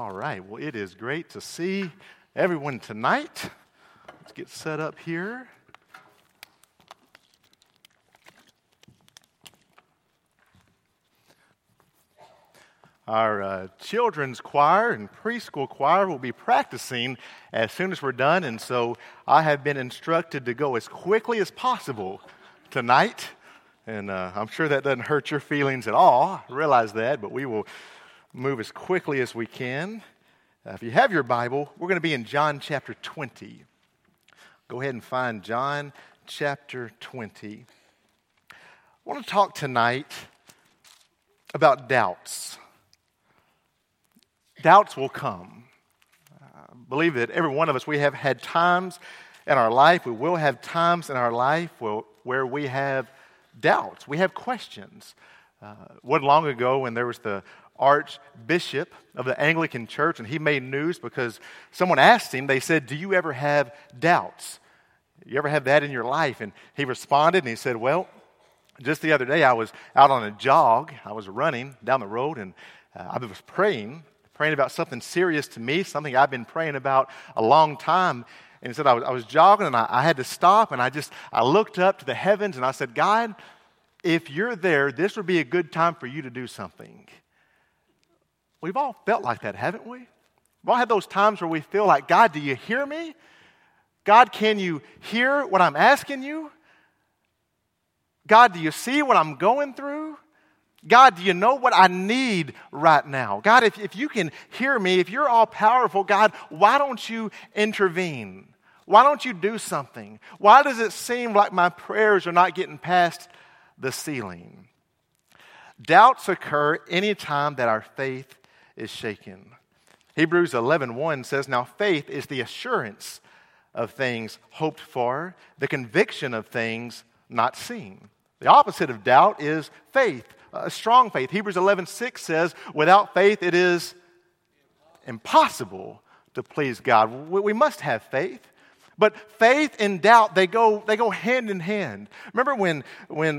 All right, well, it is great to see everyone tonight. Let's get set up here. Our children's choir and preschool choir will be practicing as soon as we're done, and so I have been instructed to go as quickly as possible tonight, and I'm sure that doesn't hurt your feelings at all. I realize that, but we will move as quickly as we can. If you have your Bible, we're going to be in John chapter 20. Go ahead and find John chapter 20. I want to talk tonight about doubts. Doubts will come. I believe that every one of us, we have had times in our life, we will have times in our life where we have doubts, we have questions. Wasn't long ago when there was the Archbishop of the Anglican Church, and he made news because someone asked him, they said, "Do you ever have doubts? You ever have that in your life?" And he responded and he said, "Well, just the other day I was out on a jog, I was running down the road, and I was praying about something serious to me, something I've been praying about a long time." And he said, I was jogging and I had to stop, and I looked up to the heavens and I said, "God, if you're there, this would be a good time for you to do something." We've all felt like that, haven't we? We've all had those times where we feel like, "God, do you hear me? God, can you hear what I'm asking you? God, do you see what I'm going through? God, do you know what I need right now? God, if you can hear me, if you're all powerful, God, why don't you intervene? Why don't you do something? Why does it seem like my prayers are not getting past the ceiling?" Doubts occur any time that our faith is shaken. Hebrews 11:1 says, "Now faith is the assurance of things hoped for, the conviction of things not seen." The opposite of doubt is faith, a strong faith. Hebrews 11:6 says, "Without faith it is impossible to please God." We must have faith. But faith and doubt, they go hand in hand. Remember when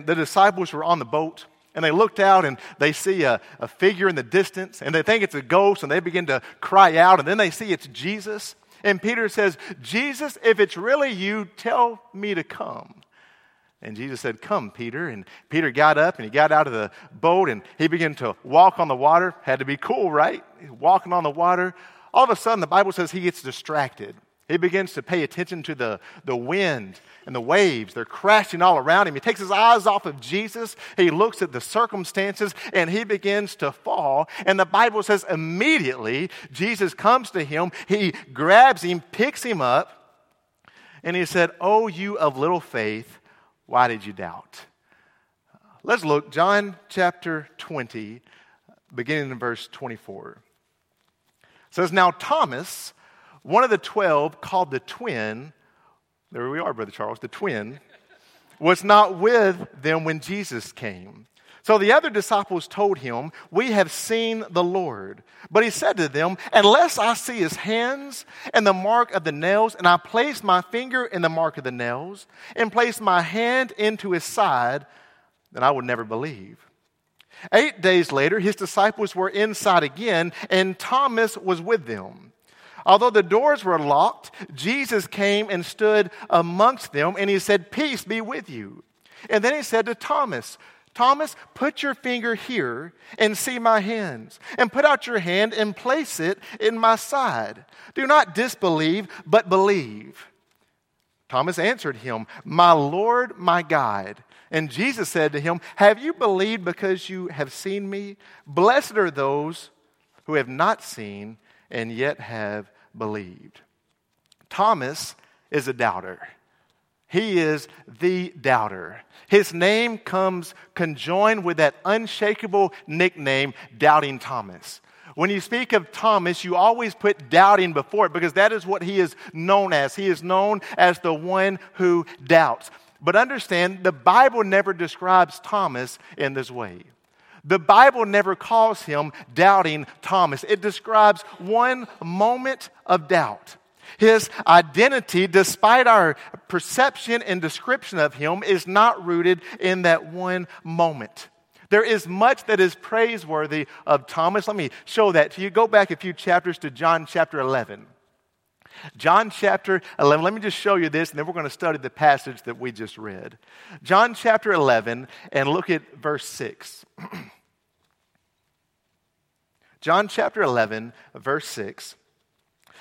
the disciples were on the boat? And they looked out and they see a figure in the distance, and they think it's a ghost, and they begin to cry out, and then they see it's Jesus. And Peter says, "Jesus, if it's really you, tell me to come." And Jesus said, "Come, Peter." And Peter got up and he got out of the boat and he began to walk on the water. Had to be cool, right? Walking on the water. All of a sudden, the Bible says he gets distracted. He begins to pay attention to the wind and the waves. They're crashing all around him. He takes his eyes off of Jesus. He looks at the circumstances, and he begins to fall. And the Bible says immediately Jesus comes to him. He grabs him, picks him up, and he said, "Oh, you of little faith, why did you doubt?" Let's look, John chapter 20, beginning in verse 24. It says, "Now Thomas, one of the 12, called the twin," there we are, Brother Charles, the twin, "was not with them when Jesus came. So the other disciples told him, 'We have seen the Lord.' But he said to them, 'Unless I see his hands and the mark of the nails, and I place my finger in the mark of the nails, and place my hand into his side, then I would never believe.' 8 days later, his disciples were inside again, and Thomas was with them. Although the doors were locked, Jesus came and stood amongst them, and he said, 'Peace be with you.' And then he said to Thomas, 'Thomas, put your finger here and see my hands, and put out your hand and place it in my side. Do not disbelieve, but believe.' Thomas answered him, 'My Lord, my God.' And Jesus said to him, 'Have you believed because you have seen me? Blessed are those who have not seen and yet have believed.'" Thomas is a doubter. He is the doubter. His name comes conjoined with that unshakable nickname, Doubting Thomas. When you speak of Thomas, you always put doubting before it because that is what he is known as. He is known as the one who doubts. But understand, the Bible never describes Thomas in this way. The Bible never calls him Doubting Thomas. It describes one moment of doubt. His identity, despite our perception and description of him, is not rooted in that one moment. There is much that is praiseworthy of Thomas. Let me show that to you. Go back a few chapters to John chapter 11. John chapter 11, let me just show you this, and then we're going to study the passage that we just read. John chapter 11, and look at verse 6. John chapter 11, verse 6.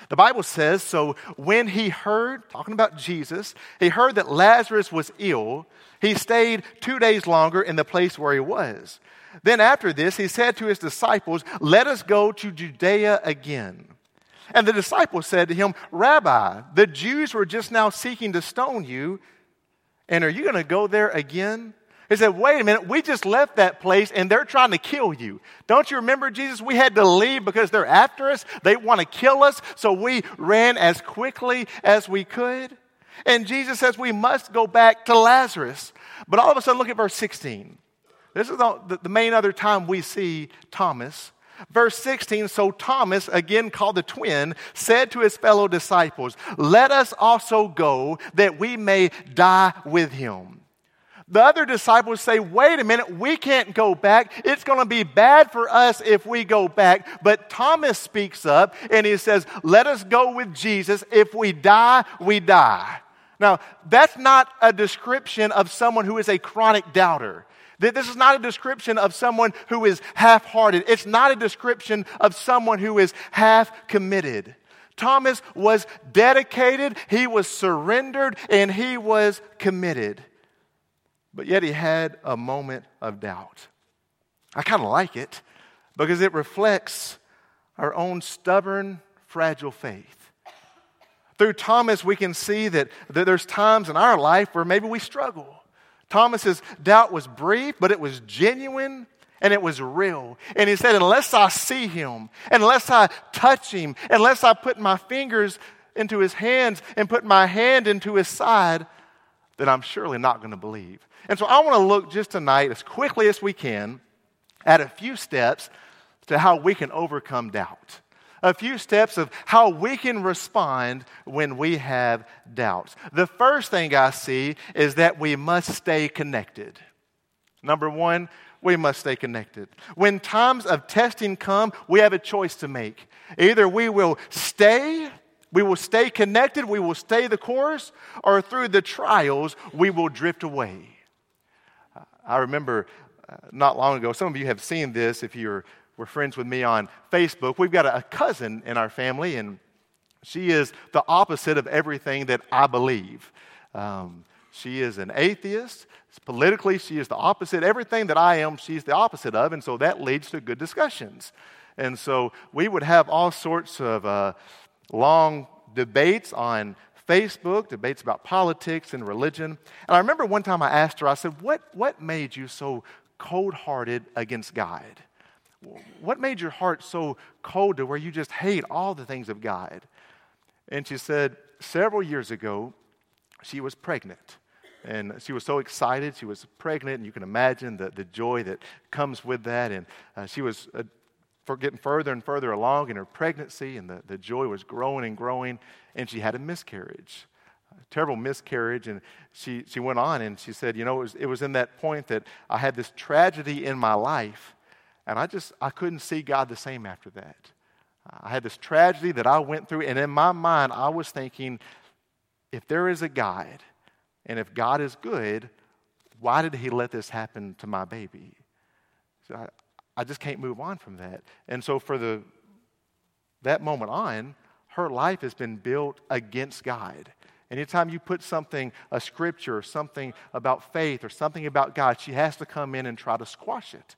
The Bible says, so when he heard, talking about Jesus, he heard that Lazarus was ill, he stayed 2 days longer in the place where he was. Then after this, he said to his disciples, let us go to Judea again. And the disciples said to him, Rabbi, the Jews were just now seeking to stone you, and are you going to go there again? He said, wait a minute, we just left that place and they're trying to kill you. Don't you remember, Jesus? We had to leave because they're after us. They want to kill us. So we ran as quickly as we could. And Jesus says we must go back to Lazarus. But all of a sudden, look at verse 16. This is the main other time we see Thomas. Verse 16, so Thomas, again called the twin, said to his fellow disciples, let us also go that we may die with him. The other disciples say, wait a minute, we can't go back. It's going to be bad for us if we go back. But Thomas speaks up and he says, let us go with Jesus. If we die, we die. Now, that's not a description of someone who is a chronic doubter. This is not a description of someone who is half-hearted. It's not a description of someone who is half-committed. Thomas was dedicated, he was surrendered, and he was committed. But yet he had a moment of doubt. I kind of like it because it reflects our own stubborn, fragile faith. Through Thomas, we can see that there's times in our life where maybe we struggle. Thomas's doubt was brief, but it was genuine and it was real. And he said, unless I see him, unless I touch him, unless I put my fingers into his hands and put my hand into his side, then I'm surely not going to believe. And so I want to look just tonight, as quickly as we can, at a few steps to how we can overcome doubt. A few steps of how we can respond when we have doubts. The first thing I see is that we must stay connected. Number one, we must stay connected. When times of testing come, we have a choice to make. Either we will stay connected, we will stay the course, or through the trials, we will drift away. I remember not long ago, some of you have seen this if were friends with me on Facebook. We've got a cousin in our family, and she is the opposite of everything that I believe. She is an atheist. Politically, she is the opposite. Everything that I am, she's the opposite of, and so that leads to good discussions. And so we would have all sorts of long debates on Facebook, debates about politics and religion. And I remember one time I asked her, I said, what made you so cold-hearted against God? What made your heart so cold to where you just hate all the things of God? And she said, several years ago, she was pregnant. And she was so excited. She was pregnant, and you can imagine the joy that comes with that. And she was getting further and further along in her pregnancy, and the joy was growing and growing. And she had a miscarriage, a terrible miscarriage. And she went on, and she said, it was in that point that I had this tragedy in my life. And I couldn't see God the same after that. I had this tragedy that I went through, and in my mind, I was thinking, if there is a God, and if God is good, why did he let this happen to my baby? So I just can't move on from that. And so for that moment on, her life has been built against God. Anytime you put something, a scripture, or something about faith, or something about God, she has to come in and try to squash it.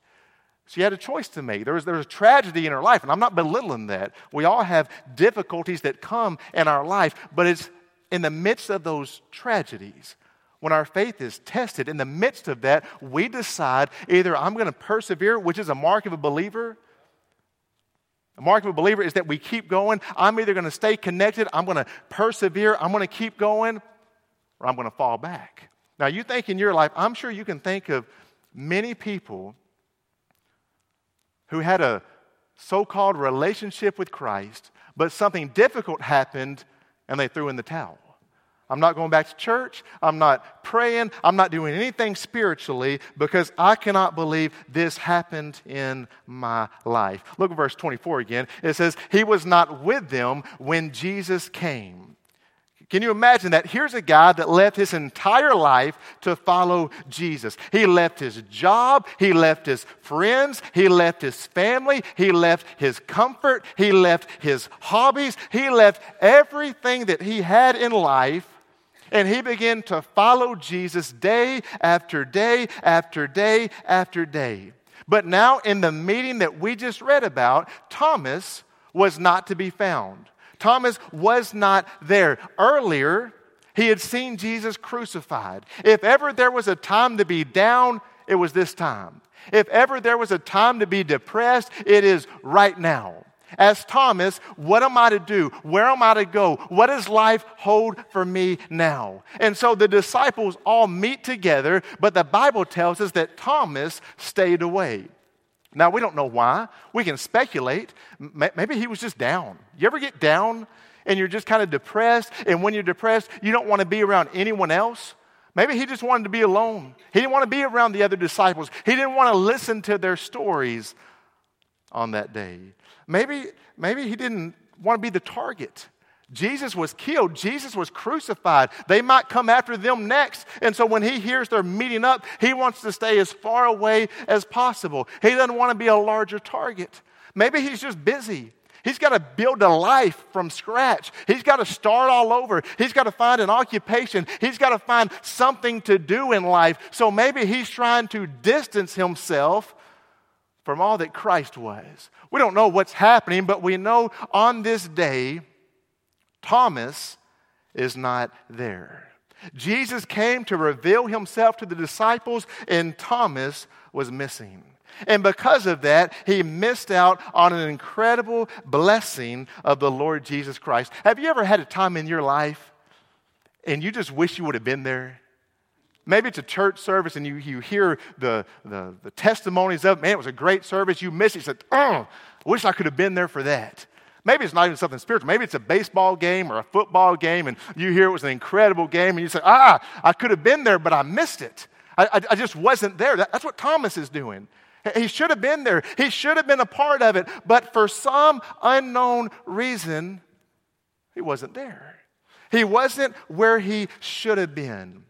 She had a choice to make. There was a tragedy in her life, and I'm not belittling that. We all have difficulties that come in our life, but it's in the midst of those tragedies, when our faith is tested, in the midst of that, we decide either I'm going to persevere, which is a mark of a believer. A mark of a believer is that we keep going. I'm either going to stay connected, I'm going to persevere, I'm going to keep going, or I'm going to fall back. Now, you think in your life, I'm sure you can think of many people who had a so-called relationship with Christ, but something difficult happened and they threw in the towel. I'm not going back to church. I'm not praying. I'm not doing anything spiritually because I cannot believe this happened in my life. Look at verse 24 again. It says, he was not with them when Jesus came. Can you imagine that? Here's a guy that left his entire life to follow Jesus. He left his job. He left his friends. He left his family. He left his comfort. He left his hobbies. He left everything that he had in life. And he began to follow Jesus day after day after day after day. But now in the meeting that we just read about, Thomas was not to be found. Thomas was not there. Earlier, he had seen Jesus crucified. If ever there was a time to be down, it was this time. If ever there was a time to be depressed, it is right now. As Thomas, what am I to do? Where am I to go? What does life hold for me now? And so the disciples all meet together, but the Bible tells us that Thomas stayed away. Now, we don't know why. We can speculate. Maybe he was just down. You ever get down and you're just kind of depressed, and when you're depressed, you don't want to be around anyone else? Maybe he just wanted to be alone. He didn't want to be around the other disciples. He didn't want to listen to their stories on that day. Maybe he didn't want to be the target. Jesus was killed. Jesus was crucified. They might come after them next. And so when he hears they're meeting up, he wants to stay as far away as possible. He doesn't want to be a larger target. Maybe he's just busy. He's got to build a life from scratch. He's got to start all over. He's got to find an occupation. He's got to find something to do in life. So maybe he's trying to distance himself from all that Christ was. We don't know what's happening, but we know on this day, Thomas is not there. Jesus came to reveal himself to the disciples, and Thomas was missing. And because of that, he missed out on an incredible blessing of the Lord Jesus Christ. Have you ever had a time in your life and you just wish you would have been there? Maybe it's a church service and you hear the testimonies of, man, it was a great service. You miss it. You said, I wish I could have been there for that. Maybe it's not even something spiritual. Maybe it's a baseball game or a football game, and you hear it was an incredible game, and you say, I could have been there, but I missed it. I just wasn't there. That's what Thomas is doing. He should have been there. He should have been a part of it, but for some unknown reason, he wasn't there. He wasn't where he should have been.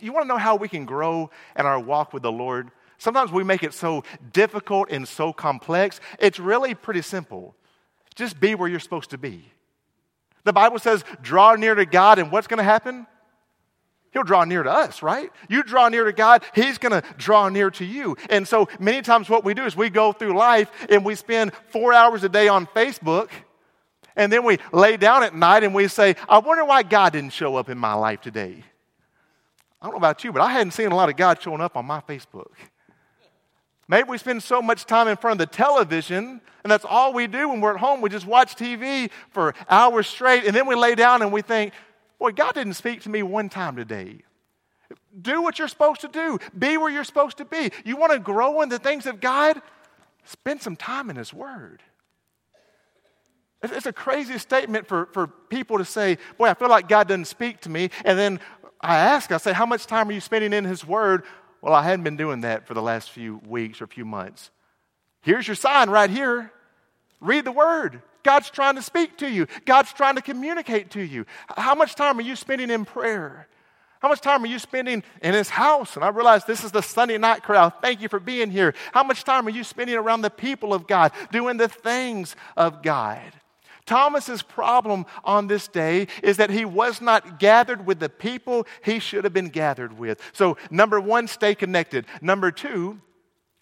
You want to know how we can grow in our walk with the Lord? Sometimes we make it so difficult and so complex. It's really pretty simple. Just be where you're supposed to be. The Bible says, draw near to God, and what's going to happen? He'll draw near to us, right? You draw near to God, he's going to draw near to you. And so many times what we do is we go through life and we spend 4 hours a day on Facebook, and then we lay down at night and we say, I wonder why God didn't show up in my life today. I don't know about you, but I hadn't seen a lot of God showing up on my Facebook. Maybe we spend so much time in front of the television, and that's all we do when we're at home. We just watch TV for hours straight, and then we lay down and we think, boy, God didn't speak to me one time today. Do what you're supposed to do. Be where you're supposed to be. You want to grow in the things of God? Spend some time in His Word. It's a crazy statement for people to say, boy, I feel like God doesn't speak to me. And then I say, how much time are you spending in His Word? Well, I hadn't been doing that for the last few weeks or few months. Here's your sign right here. Read the Word. God's trying to speak to you. God's trying to communicate to you. How much time are you spending in prayer? How much time are you spending in His house? And I realize this is the Sunday night crowd. Thank you for being here. How much time are you spending around the people of God, doing the things of God? Thomas's problem on this day is that he was not gathered with the people he should have been gathered with. So, 1, stay connected. 2,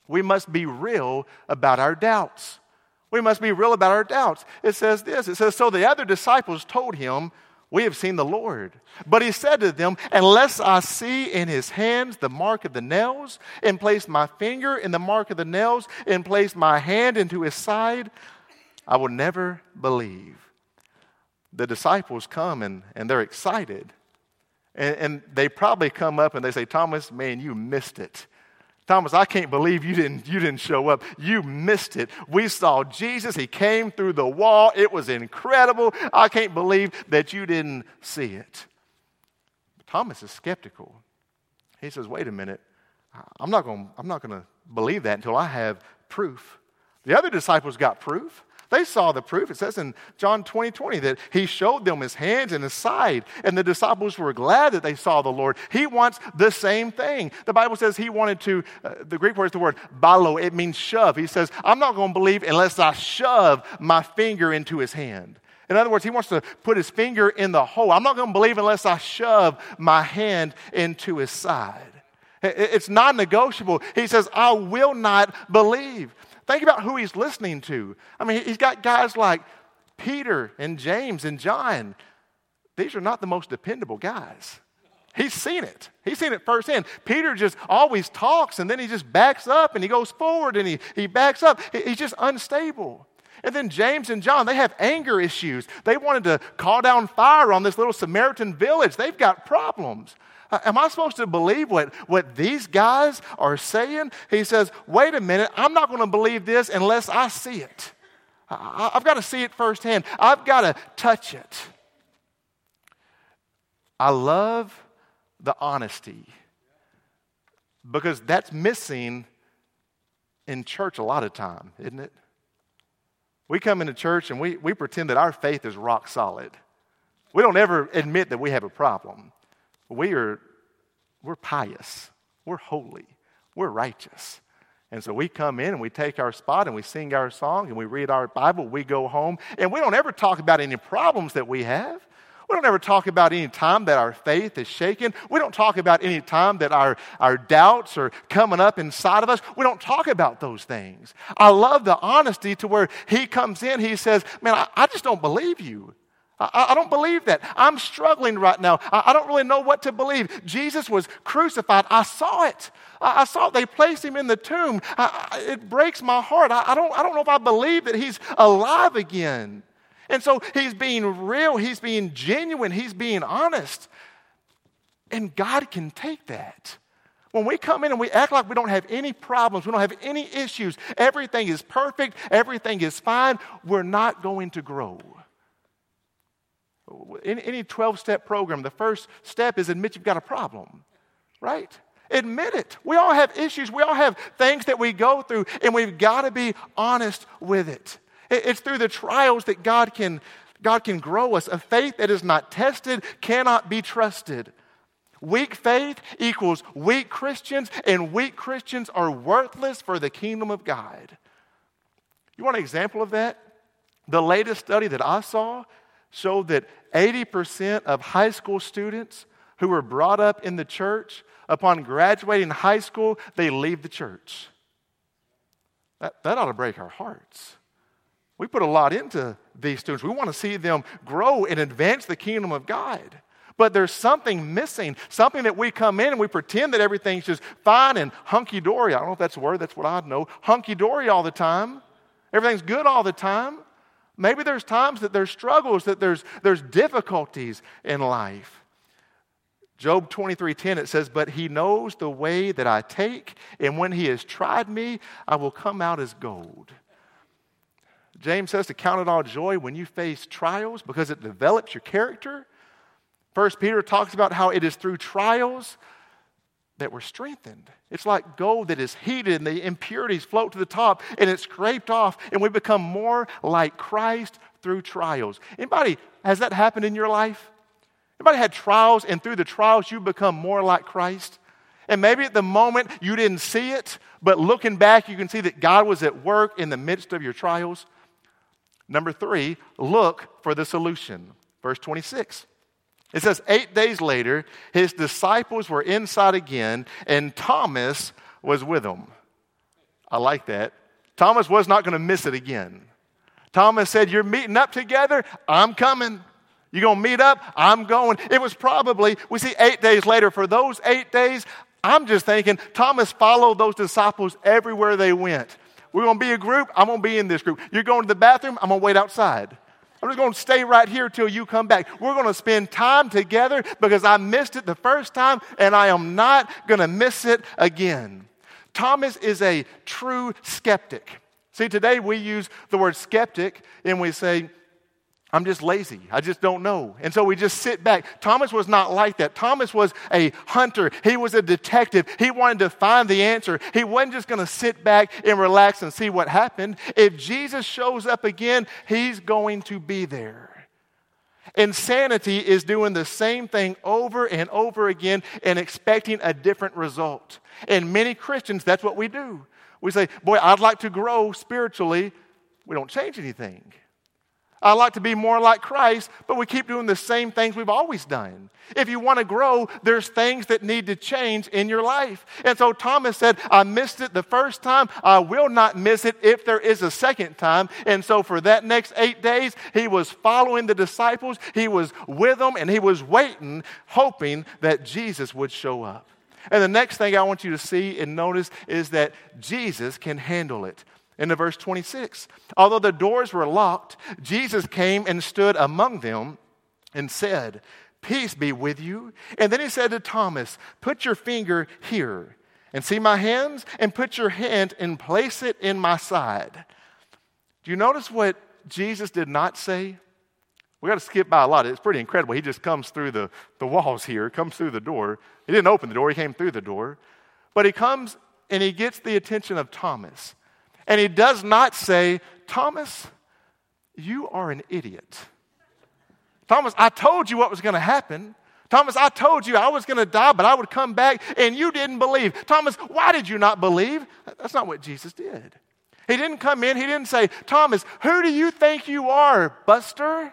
we must be real about our doubts. We must be real about our doubts. It says this. It says, so the other disciples told him, we have seen the Lord. But he said to them, unless I see in his hands the mark of the nails, and place my finger in the mark of the nails, and place my hand into his side, I will never believe. The disciples come and they're excited. And they probably come up and they say, Thomas, man, you missed it. Thomas, I can't believe you didn't show up. You missed it. We saw Jesus. He came through the wall. It was incredible. I can't believe that you didn't see it. Thomas is skeptical. He says, wait a minute, I'm not going to believe that until I have proof. The other disciples got proof. They saw the proof. It says in John 20:20 that he showed them his hands and his side, and the disciples were glad that they saw the Lord. He wants the same thing. The Bible says he wanted to, the Greek word is the word balo. It means shove. He says, I'm not going to believe unless I shove my finger into his hand. In other words, he wants to put his finger in the hole. I'm not going to believe unless I shove my hand into his side. It's non-negotiable. He says, I will not believe. Think about who he's listening to. I mean, he's got guys like Peter and James and John. These are not the most dependable guys. He's seen it. He's seen it firsthand. Peter just always talks, and then he just backs up, and he goes forward, and he backs up. He's just unstable. And then James and John, they have anger issues. They wanted to call down fire on this little Samaritan village. They've got problems. Am I supposed to believe what these guys are saying? He says, wait a minute, I'm not going to believe this unless I see it. I've got to see it firsthand. I've got to touch it. I love the honesty because that's missing in church a lot of time, isn't it? We come into church and we pretend that our faith is rock solid. We don't ever admit that we have a problem. We're pious, we're holy, we're righteous. And so we come in and we take our spot and we sing our song and we read our Bible, we go home, and we don't ever talk about any problems that we have. We don't ever talk about any time that our faith is shaken. We don't talk about any time that our doubts are coming up inside of us. We don't talk about those things. I love the honesty to where he comes in, he says, man, I just don't believe you. I don't believe that. I'm struggling right now. I don't really know what to believe. Jesus was crucified. I saw it. I saw it. They placed him in the tomb. It breaks my heart. I don't know if I believe that he's alive again. And so he's being real. He's being genuine. He's being honest. And God can take that. When we come in and we act like we don't have any problems, we don't have any issues, everything is perfect, everything is fine, we're not going to grow. In any 12-step program, the first step is admit you've got a problem, right? Admit it. We all have issues. We all have things that we go through, and we've got to be honest with it. It's through the trials that God can grow us. A faith that is not tested cannot be trusted. Weak faith equals weak Christians, and weak Christians are worthless for the kingdom of God. You want an example of that? The latest study that I saw showed that 80% of high school students who were brought up in the church, upon graduating high school, they leave the church. That ought to break our hearts. We put a lot into these students. We want to see them grow and advance the kingdom of God. But there's something missing, something that we come in and we pretend that everything's just fine and hunky-dory. I don't know if that's a word. That's what I know. Hunky-dory all the time. Everything's good all the time. Maybe there's times that there's struggles, that there's difficulties in life. Job 23:10, it says, but he knows the way that I take, and when he has tried me, I will come out as gold. James says to count it all joy when you face trials because it develops your character. 1 Peter talks about how it is through trials that we're strengthened. It's like gold that is heated and the impurities float to the top and it's scraped off and we become more like Christ through trials. Anybody, has that happened in your life? Anybody had trials and through the trials you become more like Christ? And maybe at the moment you didn't see it, but looking back you can see that God was at work in the midst of your trials. Number 3, look for the solution. Verse 26. It says, 8 days later, his disciples were inside again, and Thomas was with them. I like that. Thomas was not going to miss it again. Thomas said, you're meeting up together? I'm coming. You're going to meet up? I'm going. It was probably, we see 8 days later. For those 8 days, I'm just thinking, Thomas followed those disciples everywhere they went. We're going to be a group. I'm going to be in this group. You're going to the bathroom. I'm going to wait outside. I'm just going to stay right here till you come back. We're going to spend time together because I missed it the first time and I am not going to miss it again. Thomas is a true skeptic. See, today we use the word skeptic and we say, I'm just lazy. I just don't know. And so we just sit back. Thomas was not like that. Thomas was a hunter. He was a detective. He wanted to find the answer. He wasn't just going to sit back and relax and see what happened. If Jesus shows up again, he's going to be there. Insanity is doing the same thing over and over again and expecting a different result. And many Christians, that's what we do. We say, boy, I'd like to grow spiritually. We don't change anything. I like to be more like Christ, but we keep doing the same things we've always done. If you want to grow, there's things that need to change in your life. And so Thomas said, I missed it the first time. I will not miss it if there is a second time. And so for that next 8 days, he was following the disciples. He was with them, and he was waiting, hoping that Jesus would show up. And the next thing I want you to see and notice is that Jesus can handle it. In verse 26, although the doors were locked, Jesus came and stood among them and said, "Peace be with you." And then he said to Thomas, "Put your finger here and see my hands, and put your hand and place it in my side." Do you notice what Jesus did not say? We got to skip by a lot. It's pretty incredible. He just comes through the walls here, comes through the door. He didn't open the door. He came through the door. But he comes and he gets the attention of Thomas. And he does not say, "Thomas, you are an idiot. Thomas, I told you what was going to happen. Thomas, I told you I was going to die, but I would come back, and you didn't believe. Thomas, why did you not believe?" That's not what Jesus did. He didn't come in. He didn't say, "Thomas, who do you think you are, Buster?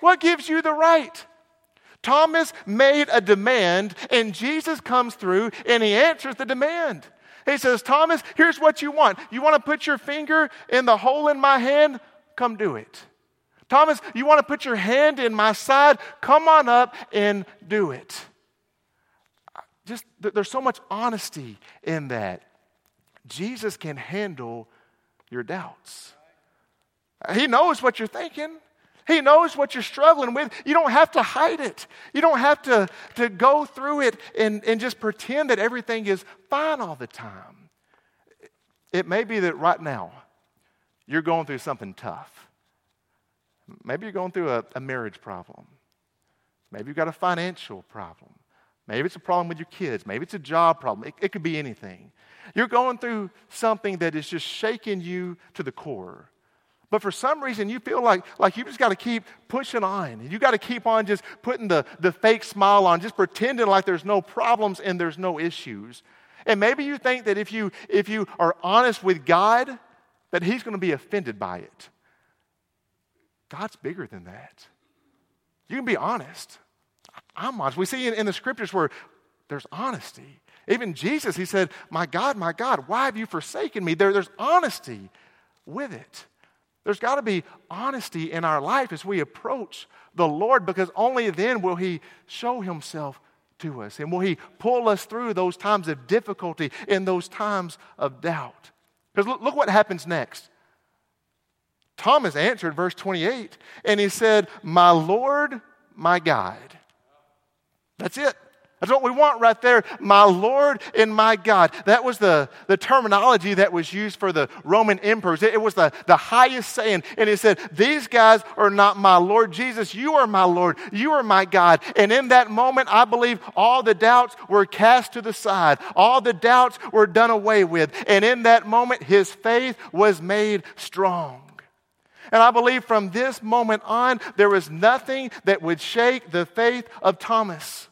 What gives you the right?" Thomas made a demand, and Jesus comes through, and he answers the demand. He says, "Thomas, here's what you want. You want to put your finger in the hole in my hand? Come do it. Thomas, you want to put your hand in my side? Come on up and do it." Just there's so much honesty in that. Jesus can handle your doubts. He knows what you're thinking. He knows what you're struggling with. You don't have to hide it. You don't have to go through it and just pretend that everything is fine all the time. It may be that right now you're going through something tough. Maybe you're going through a marriage problem. Maybe you've got a financial problem. Maybe it's a problem with your kids. Maybe it's a job problem. It could be anything. You're going through something that is just shaking you to the core. But for some reason, you feel like you just got to keep pushing on. You got to keep on just putting the fake smile on, just pretending like there's no problems and there's no issues. And maybe you think that if you are honest with God, that he's going to be offended by it. God's bigger than that. You can be honest. I'm honest. We see in the scriptures where there's honesty. Even Jesus, he said, my God, why have you forsaken me?" There's honesty with it. There's got to be honesty in our life as we approach the Lord, because only then will he show himself to us, and will he pull us through those times of difficulty and those times of doubt. Because look what happens next. Thomas answered, verse 28, and he said, "My Lord, my God." That's it. That's what we want right there, my Lord and my God. That was the terminology that was used for the Roman emperors. It was the highest saying. And he said, "These guys are not my Lord. Jesus, you are my Lord. You are my God." And in that moment, I believe all the doubts were cast to the side. All the doubts were done away with. And in that moment, his faith was made strong. And I believe from this moment on, there was nothing that would shake the faith of Thomas.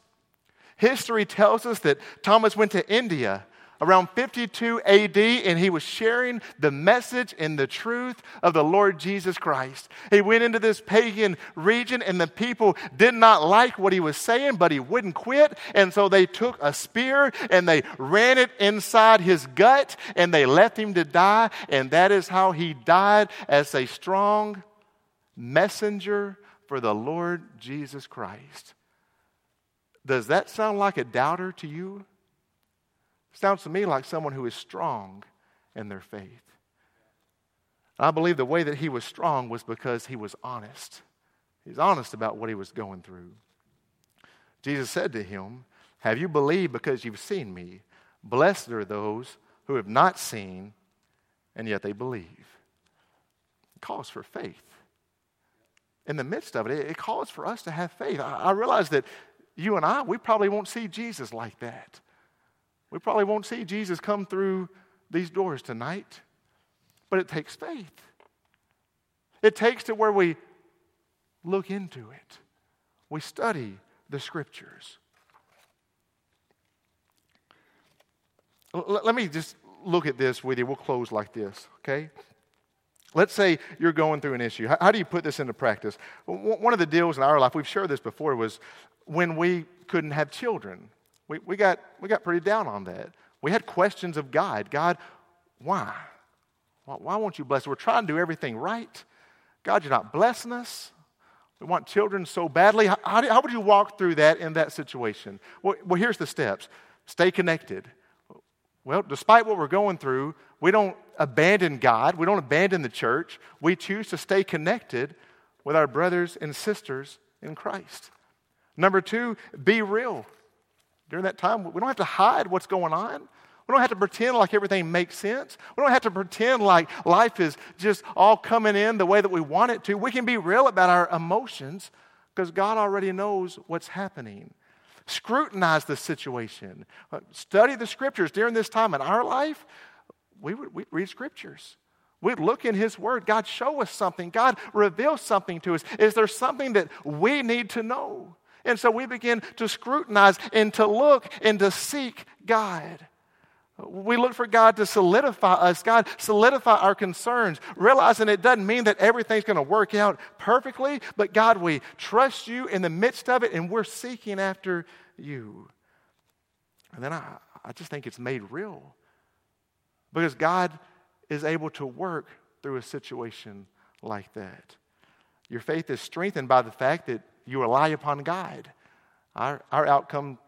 History tells us that Thomas went to India around 52 AD, and he was sharing the message and the truth of the Lord Jesus Christ. He went into this pagan region, and the people did not like what he was saying, but he wouldn't quit. And so they took a spear and they ran it inside his gut, and they left him to die. And that is how he died, as a strong messenger for the Lord Jesus Christ. Does that sound like a doubter to you? Sounds to me like someone who is strong in their faith. I believe the way that he was strong was because he was honest. He's honest about what he was going through. Jesus said to him, "Have you believed because you've seen me? Blessed are those who have not seen and yet they believe." It calls for faith. in the midst of it, it calls for us to have faith. I realize that you and I, we probably won't see Jesus like that. We probably won't see Jesus come through these doors tonight. But it takes faith. It takes to where we look into it. We study the Scriptures. Let me just look at this with you. We'll close like this, okay? Let's say you're going through an issue. How do you put this into practice? One of the deals in our life, we've shared this before, was when we couldn't have children. We got pretty down on that. We had questions of God. God, why? Why won't you bless us? We're trying to do everything right. God, you're not blessing us. We want children so badly. How would you walk through that in that situation? Well, here's the steps. Stay connected. Well, despite what we're going through, we don't abandon God. We don't abandon the church. We choose to stay connected with our brothers and sisters in Christ. Number two, be real. During that time, we don't have to hide what's going on. We don't have to pretend like everything makes sense. We don't have to pretend like life is just all coming in the way that we want it to. We can be real about our emotions because God already knows what's happening. Scrutinize the situation. Study the Scriptures. During this time in our life, we'd read Scriptures. We'd look in His Word. God, show us something. God, reveal something to us. Is there something that we need to know? And so we begin to scrutinize and to look and to seek God. We look for God to solidify us. God, solidify our concerns, realizing it doesn't mean that everything's going to work out perfectly, but God, we trust you in the midst of it, and we're seeking after you. And then I just think it's made real because God is able to work through a situation like that. Your faith is strengthened by the fact that you rely upon God. Our outcome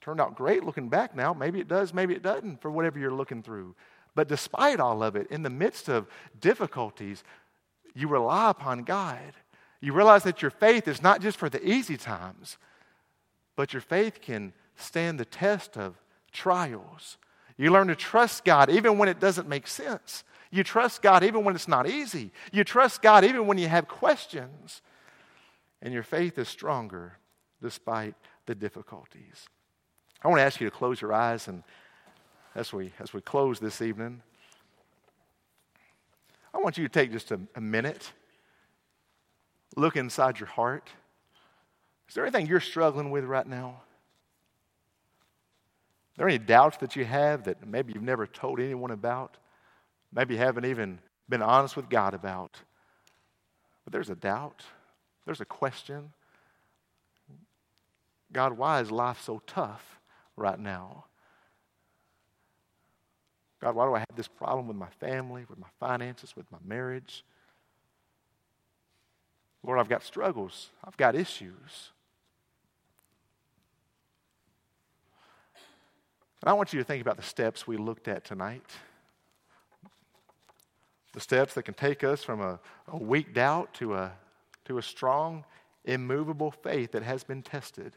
turned out great looking back now. Maybe it does, maybe it doesn't, for whatever you're looking through. But despite all of it, in the midst of difficulties, you rely upon God. You realize that your faith is not just for the easy times, but your faith can stand the test of trials. You learn to trust God even when it doesn't make sense. You trust God even when it's not easy. You trust God even when you have questions. And your faith is stronger despite the difficulties. I want to ask you to close your eyes, and as we close this evening, I want you to take just a minute, look inside your heart. Is there anything you're struggling with right now? Are there any doubts that you have that maybe you've never told anyone about? Maybe you haven't even been honest with God about. But there's a doubt. There's a question. God, why is life so tough right now? God, why do I have this problem with my family, with my finances, with my marriage? Lord, I've got struggles. I've got issues. And I want you to think about the steps we looked at tonight. The steps that can take us from a weak doubt to a strong, immovable faith that has been tested.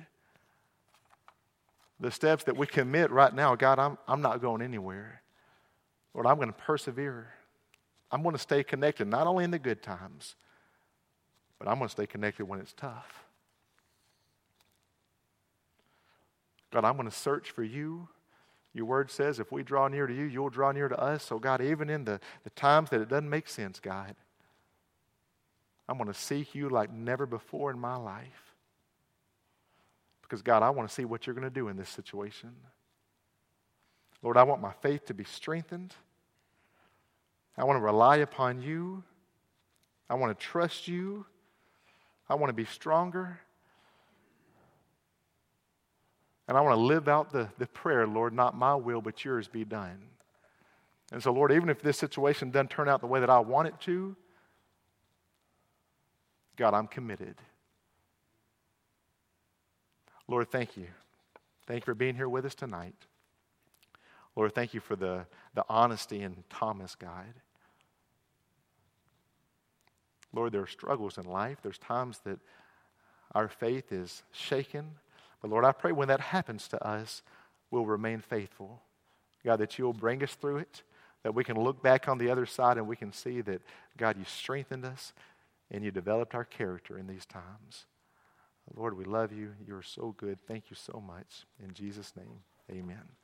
The steps that we commit right now, God, I'm not going anywhere. Lord, I'm going to persevere. I'm going to stay connected, not only in the good times, but I'm going to stay connected when it's tough. God, I'm going to search for you. Your word says if we draw near to you, you'll draw near to us. So God, even in the times that it doesn't make sense, God, I'm going to seek you like never before in my life. Because, God, I want to see what you're going to do in this situation. Lord, I want my faith to be strengthened. I want to rely upon you. I want to trust you. I want to be stronger. And I want to live out the prayer, Lord, not my will, but yours be done. And so, Lord, even if this situation doesn't turn out the way that I want it to, God, I'm committed. Lord, thank you. Thank you for being here with us tonight. Lord, thank you for the honesty in Thomas, God. Lord, there are struggles in life. There's times that our faith is shaken. But Lord, I pray when that happens to us, we'll remain faithful. God, that you'll bring us through it, that we can look back on the other side and we can see that, God, you strengthened us. and you developed our character in these times. Lord, we love you. You are so good. Thank you so much. In Jesus' name, amen.